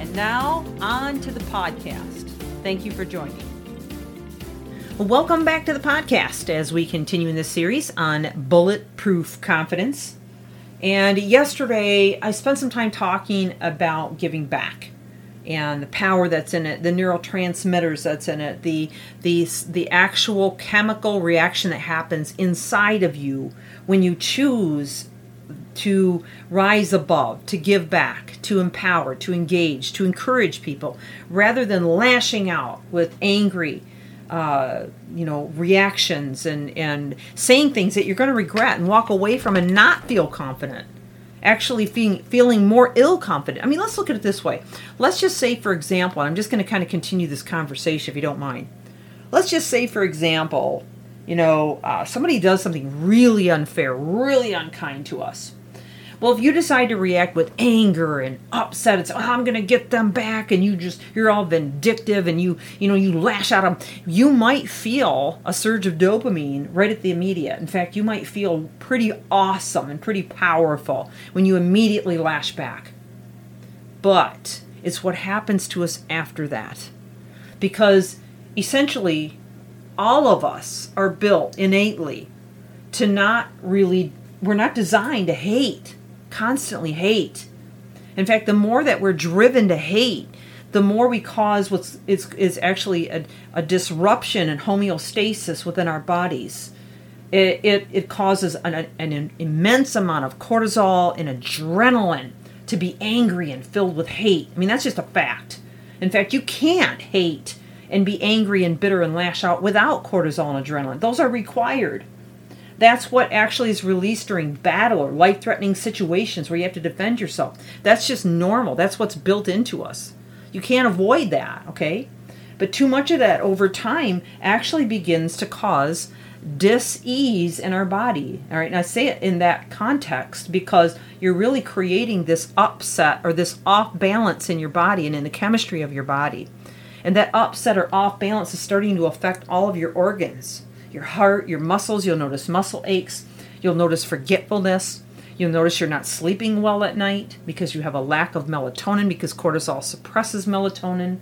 And now, on to the podcast. Thank you for joining. Welcome back to the podcast as we continue in this series on bulletproof confidence. And yesterday, I spent some time talking about giving back and the power that's in it, the neurotransmitters that's in it, the actual chemical reaction that happens inside of you when you choose to rise above, to give back, to empower, to engage, to encourage people, rather than lashing out with angry, reactions and saying things that you're going to regret and walk away from and not feel confident, actually feeling more ill-confident. I mean, let's look at it this way. Let's just say, for example, and I'm just going to kind of continue this conversation if you don't mind. Let's just say, for example, somebody does something really unfair, really unkind to us. Well, if you decide to react with anger and upset, it's, I'm going to get them back, and you're all vindictive, and you lash out at them, you might feel a surge of dopamine right at the immediate. In fact, you might feel pretty awesome and pretty powerful when you immediately lash back. But it's what happens to us after that. Because essentially, all of us are built innately to we're not designed to hate, constantly hate. In fact, the more that we're driven to hate, the more we cause is actually a disruption in homeostasis within our bodies. It causes an immense amount of cortisol and adrenaline to be angry and filled with hate. I mean, that's just a fact. In fact, you can't hate and be angry and bitter and lash out without cortisol and adrenaline. Those are required. That's what actually is released during battle or life-threatening situations where you have to defend yourself. That's just normal. That's what's built into us. You can't avoid that, okay? But too much of that over time actually begins to cause dis-ease in our body. All right, and I say it in that context because you're really creating this upset or this off-balance in your body and in the chemistry of your body. And that upset or off balance is starting to affect all of your organs, your heart, your muscles. You'll notice muscle aches. You'll notice forgetfulness. You'll notice you're not sleeping well at night because you have a lack of melatonin because cortisol suppresses melatonin.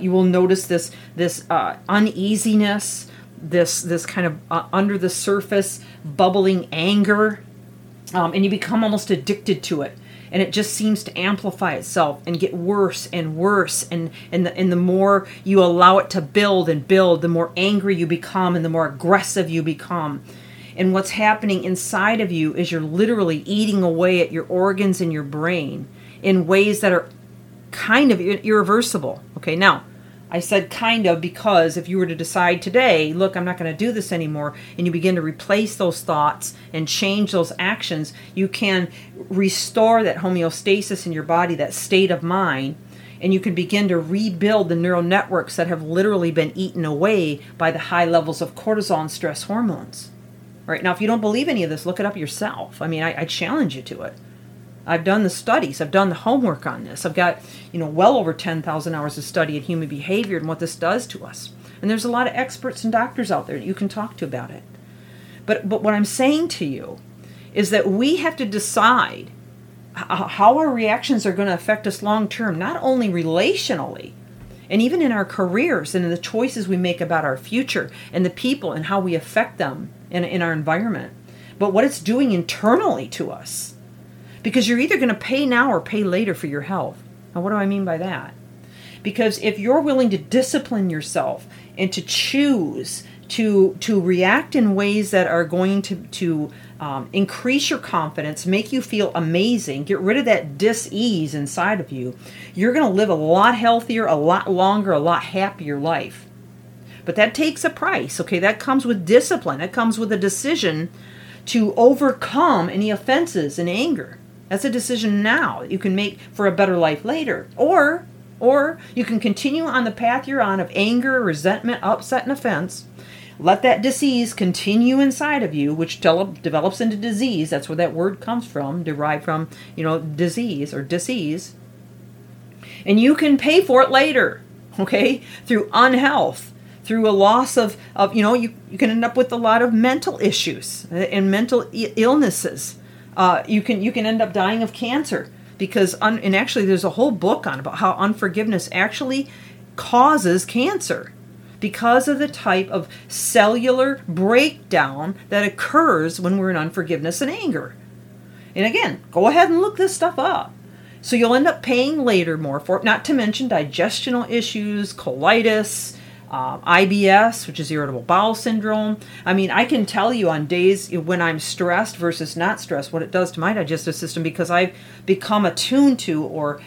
You will notice this uneasiness, this kind of under the surface bubbling anger, and you become almost addicted to it. And it just seems to amplify itself and get worse and worse. And the more you allow it to build and build, the more angry you become and the more aggressive you become. And what's happening inside of you is you're literally eating away at your organs and your brain in ways that are kind of irreversible. Okay, now, I said kind of because if you were to decide today, look, I'm not going to do this anymore, and you begin to replace those thoughts and change those actions, you can restore that homeostasis in your body, that state of mind, and you can begin to rebuild the neural networks that have literally been eaten away by the high levels of cortisol and stress hormones. All right, now, if you don't believe any of this, look it up yourself. I mean, I challenge you to it. I've done the studies. I've done the homework on this. I've got, well over 10,000 hours of study in human behavior and what this does to us. And there's a lot of experts and doctors out there that you can talk to about it. But what I'm saying to you is that we have to decide how our reactions are going to affect us long term, not only relationally, and even in our careers and in the choices we make about our future and the people and how we affect them in our environment, but what it's doing internally to us. Because you're either going to pay now or pay later for your health. Now, what do I mean by that? Because if you're willing to discipline yourself and to choose to react in ways that are going to increase your confidence, make you feel amazing, get rid of that dis-ease inside of you, you're going to live a lot healthier, a lot longer, a lot happier life. But that takes a price, okay? That comes with discipline. That comes with a decision to overcome any offenses and anger. That's a decision now that you can make for a better life later. Or Or you can continue on the path you're on of anger, resentment, upset, and offense. Let that disease continue inside of you, which develops into disease. That's where that word comes from, derived from, disease or disease. And you can pay for it later, okay, through unhealth, through a loss of you can end up with a lot of mental issues and mental illnesses. You can end up dying of cancer because, and actually there's a whole book on about how unforgiveness actually causes cancer, because of the type of cellular breakdown that occurs when we're in unforgiveness and anger. And again, go ahead and look this stuff up. So you'll end up paying later more for it, not to mention digestional issues, colitis, IBS, which is irritable bowel syndrome. I mean, I can tell you on days when I'm stressed versus not stressed, what it does to my digestive system, because I've become attuned to or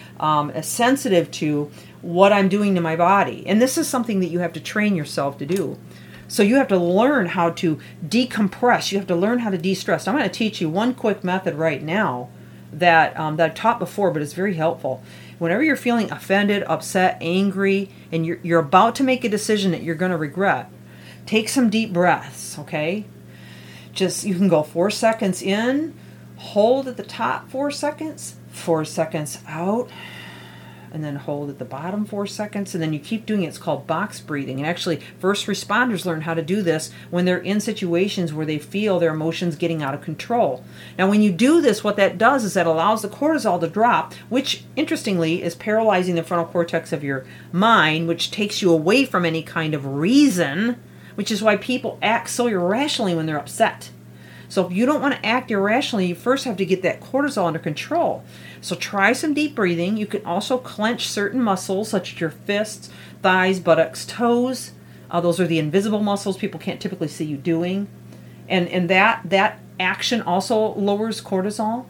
sensitive to what I'm doing to my body. And this is something that you have to train yourself to do. So you have to learn how to decompress. You have to learn how to de-stress. I'm going to teach you one quick method right now that I've taught before, but it's very helpful. Whenever you're feeling offended, upset, angry, and you're about to make a decision that you're going to regret, take some deep breaths, okay? You can go 4 seconds in, hold at the top 4 seconds, 4 seconds out, and then hold at the bottom 4 seconds, and then you keep doing it. It's called box breathing. And actually, first responders learn how to do this when they're in situations where they feel their emotions getting out of control. Now, when you do this, what that does is that allows the cortisol to drop, which, interestingly, is paralyzing the frontal cortex of your mind, which takes you away from any kind of reason, which is why people act so irrationally when they're upset. So if you don't want to act irrationally, you first have to get that cortisol under control. So try some deep breathing. You can also clench certain muscles, such as your fists, thighs, buttocks, toes. Those are the invisible muscles people can't typically see you doing. And that action also lowers cortisol.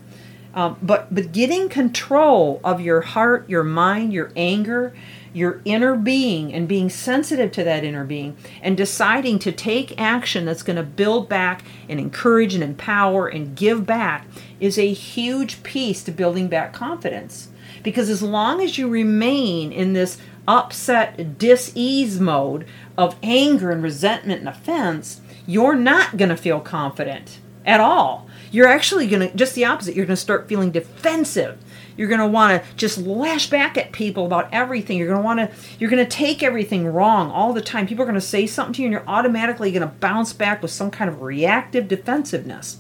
But getting control of your heart, your mind, your anger, your inner being, and being sensitive to that inner being, and deciding to take action that's going to build back and encourage and empower and give back is a huge piece to building back confidence. Because as long as you remain in this upset, dis-ease mode of anger and resentment and offense, you're not going to feel confident at all. You're actually going to, just the opposite, you're going to start feeling defensive. You're going to want to just lash back at people about everything. You're going to take everything wrong all the time. People are going to say something to you and you're automatically going to bounce back with some kind of reactive defensiveness.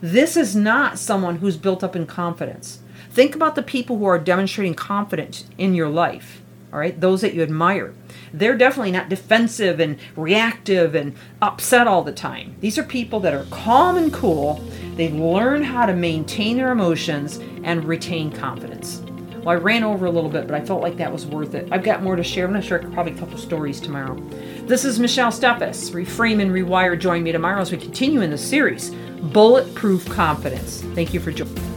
This is not someone who's built up in confidence. Think about the people who are demonstrating confidence in your life, all right? Those that you admire. They're definitely not defensive and reactive and upset all the time. These are people that are calm and cool. They've learned how to maintain their emotions and retain confidence. Well, I ran over a little bit, but I felt like that was worth it. I've got more to share. I'm going to share probably a couple stories tomorrow. This is Michelle Steffes. Reframe and Rewire. Join me tomorrow as we continue in the series, Bulletproof Confidence. Thank you for joining.